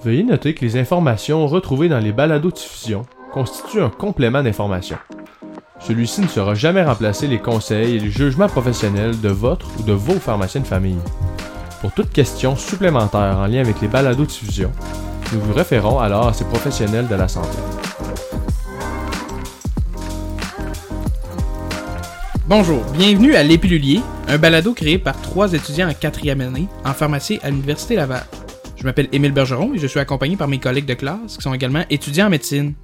Veuillez noter que les informations retrouvées dans les baladodiffusions constituent un complément d'information. Celui-ci ne saura jamais remplacer les conseils et les jugements professionnels de votre ou de vos pharmaciens de famille. Pour toute question supplémentaire en lien avec les baladodiffusions, nous vous référons alors à ces professionnels de la santé. Bonjour, bienvenue à L'Épilulier, un balado créé par 3 étudiants en 4e année en pharmacie à l'Université Laval. Je m'appelle Émile Bergeron et je suis accompagné par mes collègues de classe qui sont également étudiants en médecine.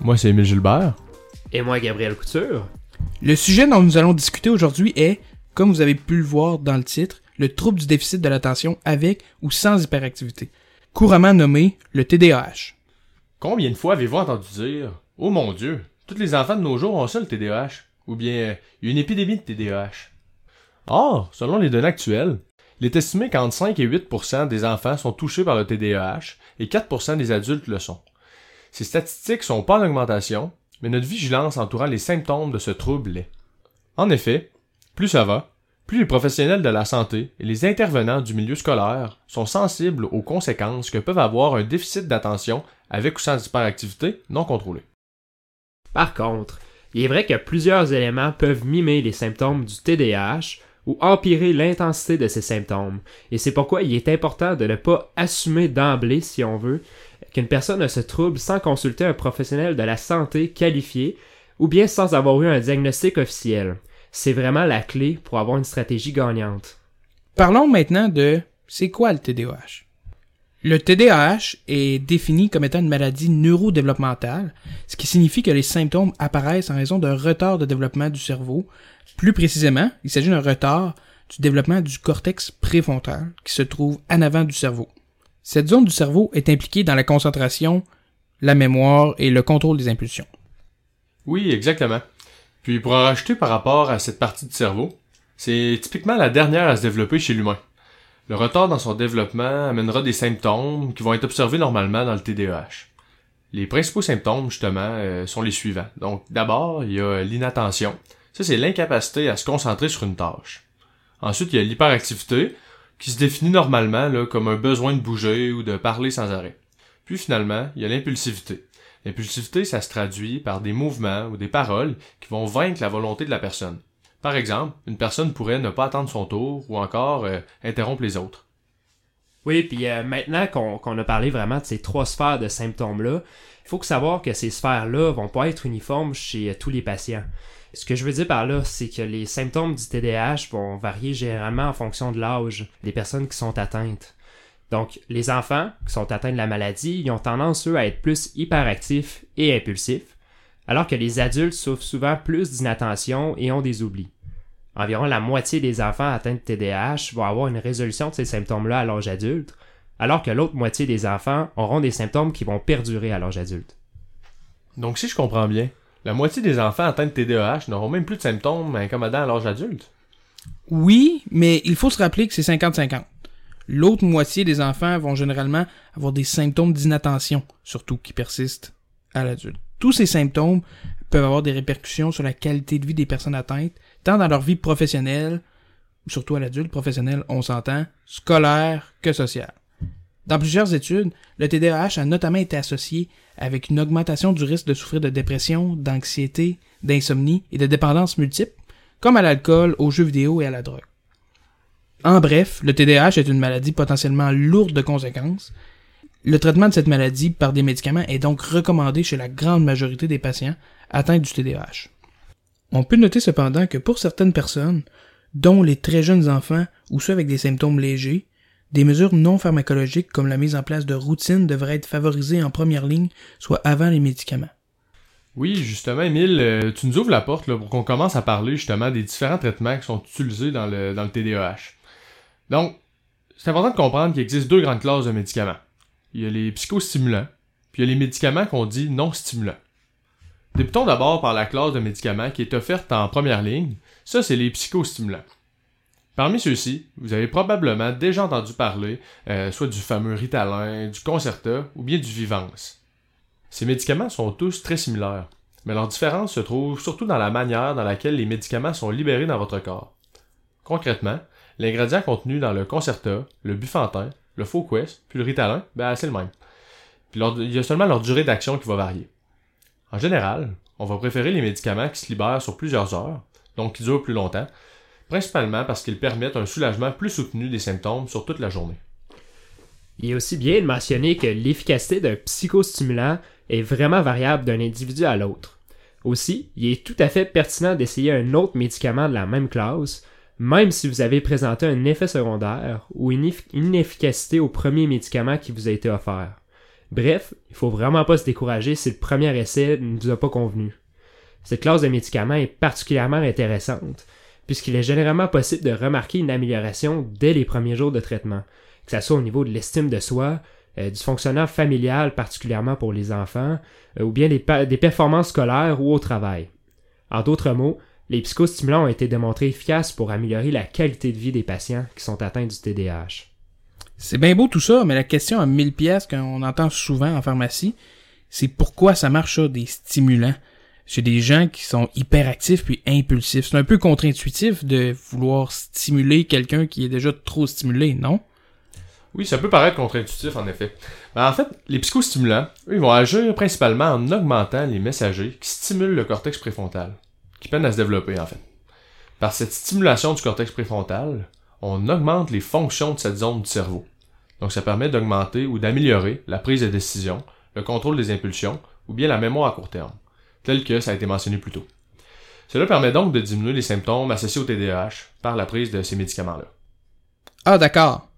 Moi, c'est Émile Gilbert. Et moi, Gabriel Couture. Le sujet dont nous allons discuter aujourd'hui est, comme vous avez pu le voir dans le titre, le trouble du déficit de l'attention avec ou sans hyperactivité, couramment nommé le TDAH. Combien de fois avez-vous entendu dire « Oh mon Dieu, tous les enfants de nos jours ont ça le TDAH » ou bien « Il y a une épidémie de TDAH ». Or, selon les données actuelles, il est estimé qu'entre 5 et 8% des enfants sont touchés par le TDAH et 4% des adultes le sont. Ces statistiques sont pas en augmentation, mais notre vigilance entourant les symptômes de ce trouble l'est. En effet, plus ça va, plus les professionnels de la santé et les intervenants du milieu scolaire sont sensibles aux conséquences que peuvent avoir un déficit d'attention avec ou sans hyperactivité non contrôlée. Par contre, il est vrai que plusieurs éléments peuvent mimer les symptômes du TDAH ou empirer l'intensité de ces symptômes, et c'est pourquoi il est important de ne pas assumer d'emblée, si on veut, qu'une personne a ce trouble sans consulter un professionnel de la santé qualifié ou bien sans avoir eu un diagnostic officiel. C'est vraiment la clé pour avoir une stratégie gagnante. Parlons maintenant de c'est quoi le TDAH? Le TDAH est défini comme étant une maladie neurodéveloppementale, ce qui signifie que les symptômes apparaissent en raison d'un retard de développement du cerveau. Plus précisément, il s'agit d'un retard du développement du cortex préfrontal qui se trouve en avant du cerveau. Cette zone du cerveau est impliquée dans la concentration, la mémoire et le contrôle des impulsions. Oui, exactement. Puis pour en rajouter par rapport à cette partie du cerveau, c'est typiquement la dernière à se développer chez l'humain. Le retard dans son développement amènera des symptômes qui vont être observés normalement dans le TDAH. Les principaux symptômes, justement, sont les suivants. Donc, d'abord, il y a l'inattention. Ça, c'est l'incapacité à se concentrer sur une tâche. Ensuite, il y a l'hyperactivité, qui se définit normalement là, comme un besoin de bouger ou de parler sans arrêt. Puis finalement, il y a l'impulsivité. L'impulsivité, ça se traduit par des mouvements ou des paroles qui vont vaincre la volonté de la personne. Par exemple, une personne pourrait ne pas attendre son tour ou encore interrompre les autres. Oui, puis maintenant qu'on a parlé vraiment de ces 3 sphères de symptômes-là, il faut savoir que ces sphères-là vont pas être uniformes chez tous les patients. Ce que je veux dire par là, c'est que les symptômes du TDAH vont varier généralement en fonction de l'âge des personnes qui sont atteintes. Donc, les enfants qui sont atteints de la maladie, ils ont tendance, eux, à être plus hyperactifs et impulsifs, alors que les adultes souffrent souvent plus d'inattention et ont des oublis. Environ la moitié des enfants atteints de TDAH vont avoir une résolution de ces symptômes-là à l'âge adulte, alors que l'autre moitié des enfants auront des symptômes qui vont perdurer à l'âge adulte. Donc, si je comprends bien, la moitié des enfants atteints de TDAH n'auront même plus de symptômes incommodants à l'âge adulte? Oui, mais il faut se rappeler que c'est 50-50. L'autre moitié des enfants vont généralement avoir des symptômes d'inattention, surtout qui persistent à l'adulte. Tous ces symptômes peuvent avoir des répercussions sur la qualité de vie des personnes atteintes, tant dans leur vie professionnelle, surtout à l'adulte professionnel, on s'entend, scolaire que sociale. Dans plusieurs études, le TDAH a notamment été associé avec une augmentation du risque de souffrir de dépression, d'anxiété, d'insomnie et de dépendance multiples, comme à l'alcool, aux jeux vidéo et à la drogue. En bref, le TDAH est une maladie potentiellement lourde de conséquences. Le traitement de cette maladie par des médicaments est donc recommandé chez la grande majorité des patients atteints du TDAH. On peut noter cependant que pour certaines personnes, dont les très jeunes enfants ou ceux avec des symptômes légers, des mesures non pharmacologiques comme la mise en place de routines devraient être favorisées en première ligne, soit avant les médicaments. Oui, justement, Émile, tu nous ouvres la porte là, pour qu'on commence à parler justement des différents traitements qui sont utilisés dans le TDAH. Donc, c'est important de comprendre qu'il existe 2 grandes classes de médicaments. Il y a les psychostimulants, puis il y a les médicaments qu'on dit non stimulants. Débutons d'abord par la classe de médicaments qui est offerte en première ligne. Ça, c'est les psychostimulants. Parmi ceux-ci, vous avez probablement déjà entendu parler soit du fameux Ritalin, du Concerta ou bien du Vyvanse. Ces médicaments sont tous très similaires, mais leur différence se trouve surtout dans la manière dans laquelle les médicaments sont libérés dans votre corps. Concrètement, l'ingrédient contenu dans le Concerta, le buffantin, le Foquest, puis le Ritalin, ben c'est le même. Puis il y a seulement leur durée d'action qui va varier. En général, on va préférer les médicaments qui se libèrent sur plusieurs heures, donc qui durent plus longtemps, principalement parce qu'ils permettent un soulagement plus soutenu des symptômes sur toute la journée. Il est aussi bien de mentionner que l'efficacité d'un psychostimulant est vraiment variable d'un individu à l'autre. Aussi, il est tout à fait pertinent d'essayer un autre médicament de la même classe, même si vous avez présenté un effet secondaire ou une inefficacité au premier médicament qui vous a été offert. Bref, il ne faut vraiment pas se décourager si le premier essai ne vous a pas convenu. Cette classe de médicaments est particulièrement intéressante, puisqu'il est généralement possible de remarquer une amélioration dès les premiers jours de traitement, que ce soit au niveau de l'estime de soi, du fonctionnement familial particulièrement pour les enfants, ou bien des performances scolaires ou au travail. En d'autres mots, les psychostimulants ont été démontrés efficaces pour améliorer la qualité de vie des patients qui sont atteints du TDAH. C'est bien beau tout ça, mais la question à 1000$ qu'on entend souvent en pharmacie, c'est pourquoi ça marche ça, des stimulants? Chez des gens qui sont hyperactifs puis impulsifs. C'est un peu contre-intuitif de vouloir stimuler quelqu'un qui est déjà trop stimulé, non? Oui, ça peut paraître contre-intuitif, en effet. Mais en fait, les psychostimulants, eux, ils vont agir principalement en augmentant les messagers qui stimulent le cortex préfrontal, qui peinent à se développer, en fait. Par cette stimulation du cortex préfrontal, on augmente les fonctions de cette zone du cerveau. Donc, ça permet d'augmenter ou d'améliorer la prise de décision, le contrôle des impulsions ou bien la mémoire à court terme, tel que ça a été mentionné plus tôt. Cela permet donc de diminuer les symptômes associés au TDAH par la prise de ces médicaments-là. Ah, d'accord.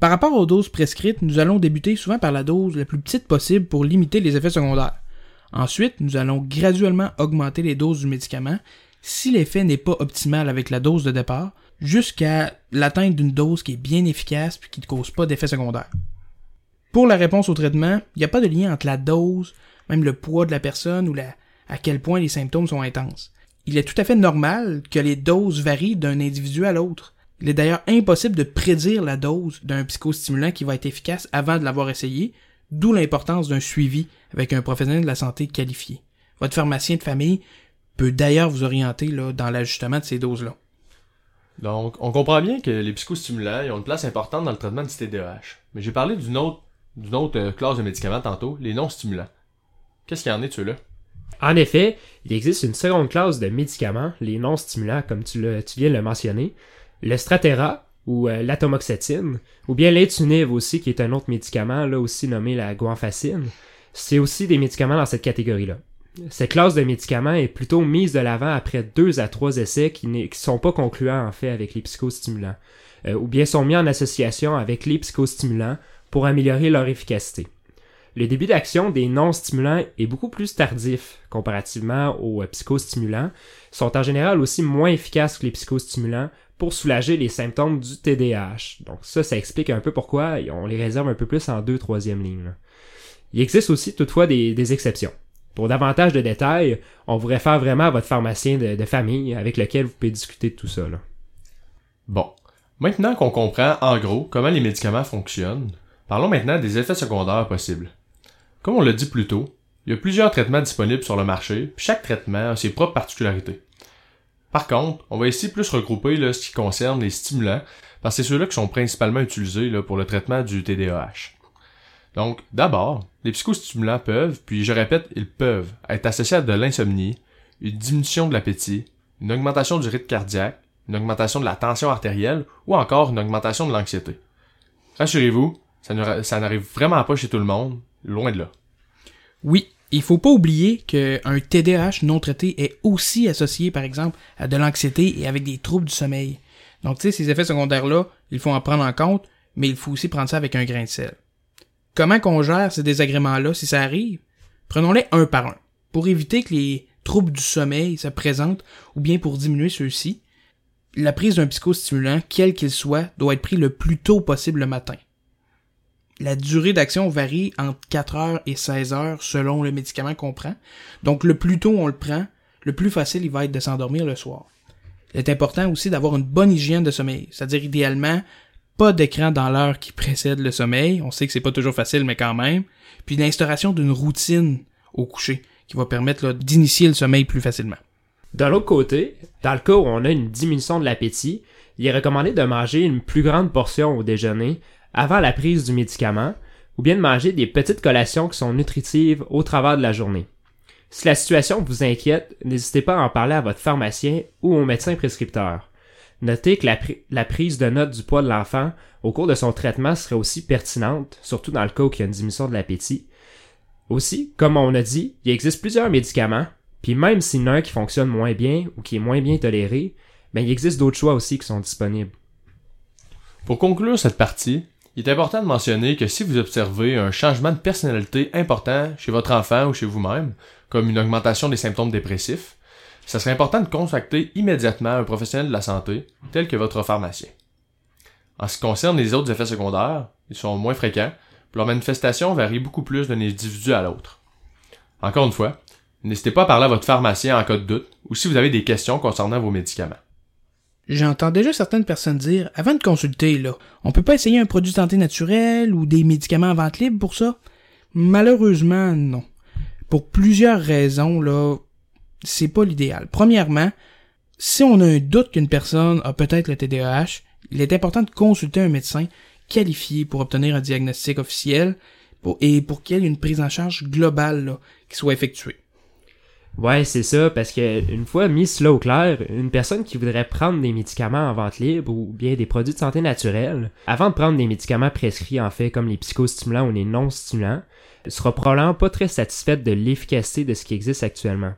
Par rapport aux doses prescrites, nous allons débuter souvent par la dose la plus petite possible pour limiter les effets secondaires. Ensuite, nous allons graduellement augmenter les doses du médicament si l'effet n'est pas optimal avec la dose de départ, jusqu'à l'atteinte d'une dose qui est bien efficace puis qui ne cause pas d'effets secondaires. Pour la réponse au traitement, il n'y a pas de lien entre la dose, même le poids de la personne ou à quel point les symptômes sont intenses. Il est tout à fait normal que les doses varient d'un individu à l'autre. Il est d'ailleurs impossible de prédire la dose d'un psychostimulant qui va être efficace avant de l'avoir essayé, d'où l'importance d'un suivi avec un professionnel de la santé qualifié. Votre pharmacien de famille peut d'ailleurs vous orienter dans l'ajustement de ces doses-là. Donc, on comprend bien que les psychostimulants ils ont une place importante dans le traitement du TDAH. Mais j'ai parlé d'une autre classe de médicaments tantôt, les non-stimulants. Qu'est-ce qu'il y en est de ceux-là? En effet, il existe une seconde classe de médicaments, les non-stimulants, comme tu viens de le mentionner, le Strattera ou l'atomoxétine, ou bien l'intuniv aussi, qui est un autre médicament, là aussi nommé la guanfacine. C'est aussi des médicaments dans cette catégorie-là. Cette classe de médicaments est plutôt mise de l'avant après 2 à 3 essais qui ne sont pas concluants en fait avec les psychostimulants, ou bien sont mis en association avec les psychostimulants pour améliorer leur efficacité. Le début d'action des non-stimulants est beaucoup plus tardif comparativement aux psychostimulants. Ils sont en général aussi moins efficaces que les psychostimulants pour soulager les symptômes du TDAH. Donc ça explique un peu pourquoi on les réserve un peu plus en 2e, 3e ligne. Là. Il existe aussi toutefois des exceptions. Pour davantage de détails, on vous réfère vraiment à votre pharmacien de famille avec lequel vous pouvez discuter de tout ça. Là. Bon, maintenant qu'on comprend en gros comment les médicaments fonctionnent, parlons maintenant des effets secondaires possibles. Comme on l'a dit plus tôt, il y a plusieurs traitements disponibles sur le marché, puis chaque traitement a ses propres particularités. Par contre, on va ici plus regrouper ce qui concerne les stimulants, parce que c'est ceux-là qui sont principalement utilisés pour le traitement du TDAH. Donc, d'abord, les psychostimulants peuvent, puis je répète, ils peuvent être associés à de l'insomnie, une diminution de l'appétit, une augmentation du rythme cardiaque, une augmentation de la tension artérielle ou encore une augmentation de l'anxiété. Rassurez-vous, ça n'arrive vraiment pas chez tout le monde. Loin de là. Oui, il faut pas oublier qu'un TDAH non traité est aussi associé, par exemple, à de l'anxiété et avec des troubles du sommeil. Donc, tu sais, ces effets secondaires-là, il faut en prendre en compte, mais il faut aussi prendre ça avec un grain de sel. Comment qu'on gère ces désagréments-là si ça arrive? Prenons-les un par un. Pour éviter que les troubles du sommeil se présentent, ou bien pour diminuer ceux-ci, la prise d'un psychostimulant, quel qu'il soit, doit être prise le plus tôt possible le matin. La durée d'action varie entre 4 heures et 16 heures selon le médicament qu'on prend. Donc, le plus tôt on le prend, le plus facile il va être de s'endormir le soir. Il est important aussi d'avoir une bonne hygiène de sommeil. C'est-à-dire, idéalement, pas d'écran dans l'heure qui précède le sommeil. On sait que c'est pas toujours facile, mais quand même. Puis, l'instauration d'une routine au coucher qui va permettre d'initier le sommeil plus facilement. De l'autre côté, dans le cas où on a une diminution de l'appétit, il est recommandé de manger une plus grande portion au déjeuner avant la prise du médicament, ou bien de manger des petites collations qui sont nutritives au travers de la journée. Si la situation vous inquiète, n'hésitez pas à en parler à votre pharmacien ou au médecin prescripteur. Notez que la prise de note du poids de l'enfant au cours de son traitement serait aussi pertinente, surtout dans le cas où il y a une diminution de l'appétit. Aussi, comme on a dit, il existe plusieurs médicaments, puis même s'il y en a un qui fonctionne moins bien ou qui est moins bien toléré, bien, il existe d'autres choix aussi qui sont disponibles. Pour conclure cette partie, il est important de mentionner que si vous observez un changement de personnalité important chez votre enfant ou chez vous-même, comme une augmentation des symptômes dépressifs, ça serait important de contacter immédiatement un professionnel de la santé, tel que votre pharmacien. En ce qui concerne les autres effets secondaires, ils sont moins fréquents, puis leur manifestation varie beaucoup plus d'un individu à l'autre. Encore une fois, n'hésitez pas à parler à votre pharmacien en cas de doute ou si vous avez des questions concernant vos médicaments. J'entends déjà certaines personnes dire « Avant de consulter, là, on peut pas essayer un produit de santé naturel ou des médicaments en vente libre pour ça? » Malheureusement, non. Pour plusieurs raisons, là, c'est pas l'idéal. Premièrement, si on a un doute qu'une personne a peut-être le TDAH, il est important de consulter un médecin qualifié pour obtenir un diagnostic officiel et pour qu'il y ait une prise en charge globale là, qui soit effectuée. Ouais, c'est ça, parce que une fois mis cela au clair, une personne qui voudrait prendre des médicaments en vente libre ou bien des produits de santé naturelle, avant de prendre des médicaments prescrits en fait comme les psychostimulants ou les non-stimulants, sera probablement pas très satisfaite de l'efficacité de ce qui existe actuellement.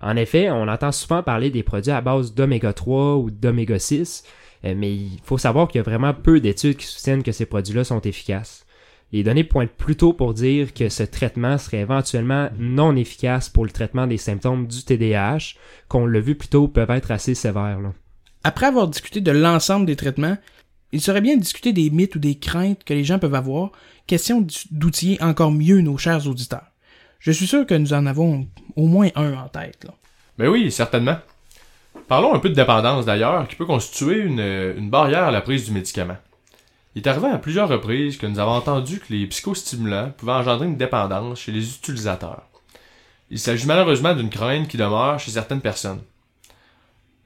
En effet, on entend souvent parler des produits à base d'oméga 3 ou d'oméga 6, mais il faut savoir qu'il y a vraiment peu d'études qui soutiennent que ces produits-là sont efficaces. Les données pointent plutôt pour dire que ce traitement serait éventuellement non efficace pour le traitement des symptômes du TDAH, qu'on l'a vu plus tôt peuvent être assez sévères. Là. Après avoir discuté de l'ensemble des traitements, il serait bien de discuter des mythes ou des craintes que les gens peuvent avoir, question d'outiller encore mieux nos chers auditeurs. Je suis sûr que nous en avons au moins un en tête. Là. Ben oui, certainement. Parlons un peu de dépendance d'ailleurs, qui peut constituer une barrière à la prise du médicament. Il est arrivé à plusieurs reprises que nous avons entendu que les psychostimulants pouvaient engendrer une dépendance chez les utilisateurs. Il s'agit malheureusement d'une crainte qui demeure chez certaines personnes.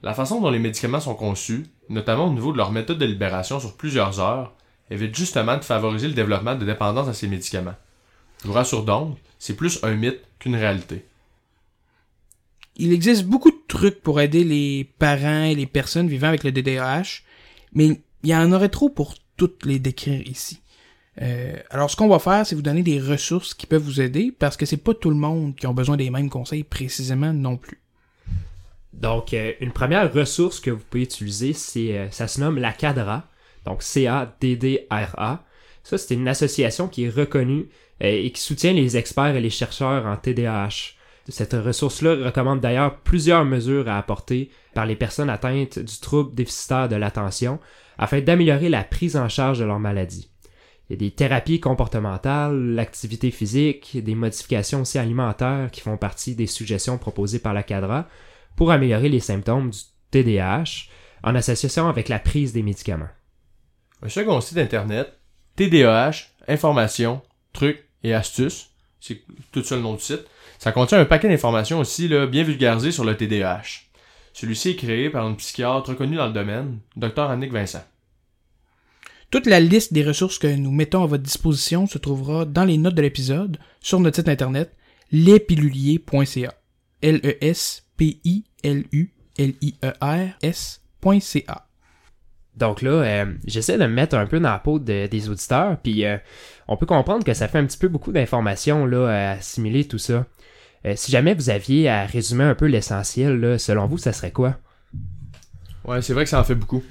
La façon dont les médicaments sont conçus, notamment au niveau de leur méthode de libération sur plusieurs heures, évite justement de favoriser le développement de dépendance à ces médicaments. Je vous rassure donc, c'est plus un mythe qu'une réalité. Il existe beaucoup de trucs pour aider les parents et les personnes vivant avec le TDAH, mais il y en aurait trop pour toutes les décrire ici. Alors, ce qu'on va faire, c'est vous donner des ressources qui peuvent vous aider, parce que c'est pas tout le monde qui a besoin des mêmes conseils précisément non plus. Donc, une première ressource que vous pouvez utiliser, ça se nomme la CADRA, donc C-A-D-D-R-A. Ça, c'est une association qui est reconnue et qui soutient les experts et les chercheurs en TDAH. Cette ressource-là recommande d'ailleurs plusieurs mesures à apporter par les personnes atteintes du trouble déficitaire de l'attention afin d'améliorer la prise en charge de leur maladie. Il y a des thérapies comportementales, l'activité physique, des modifications aussi alimentaires qui font partie des suggestions proposées par la CADRA pour améliorer les symptômes du TDAH en association avec la prise des médicaments. Un second site internet, TDAH, informations, trucs et astuces, c'est tout ça le nom du site. Ça contient un paquet d'informations aussi là, bien vulgarisées sur le TDAH. Celui-ci est créé par une psychiatre reconnue dans le domaine, Dr. Annick Vincent. Toute la liste des ressources que nous mettons à votre disposition se trouvera dans les notes de l'épisode sur notre site internet lespilulier.ca. L-E-S-P-I-L-U-L-I-E-R-S.ca. Donc là, j'essaie de me mettre un peu dans la peau des auditeurs, puis on peut comprendre que ça fait un petit peu beaucoup d'informations là, à assimiler tout ça. Si jamais vous aviez à résumer un peu l'essentiel, là, selon vous, ça serait quoi? Ouais, c'est vrai que ça en fait beaucoup.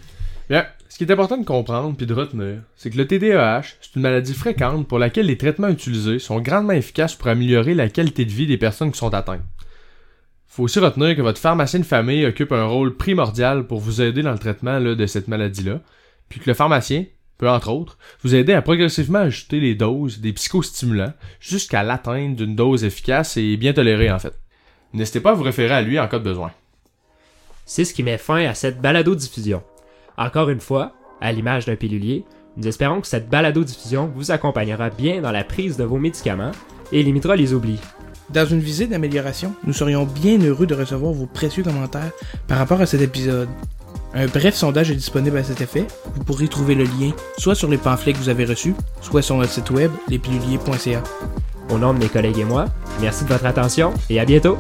Bien, ce qui est important de comprendre puis de retenir, c'est que le TDAH, c'est une maladie fréquente pour laquelle les traitements utilisés sont grandement efficaces pour améliorer la qualité de vie des personnes qui sont atteintes. Faut aussi retenir que votre pharmacien de famille occupe un rôle primordial pour vous aider dans le traitement là, de cette maladie-là, puis que le pharmacien peut, entre autres, vous aider à progressivement ajouter les doses des psychostimulants jusqu'à l'atteinte d'une dose efficace et bien tolérée, en fait. N'hésitez pas à vous référer à lui en cas de besoin. C'est ce qui met fin à cette balado-diffusion. Encore une fois, à l'image d'un pilulier, nous espérons que cette balado-diffusion vous accompagnera bien dans la prise de vos médicaments et limitera les oublis. Dans une visite d'amélioration, nous serions bien heureux de recevoir vos précieux commentaires par rapport à cet épisode. Un bref sondage est disponible à cet effet. Vous pourrez trouver le lien soit sur les pamphlets que vous avez reçus, soit sur notre site web, lespilulier.ca. Au nom de mes collègues et moi, merci de votre attention et à bientôt!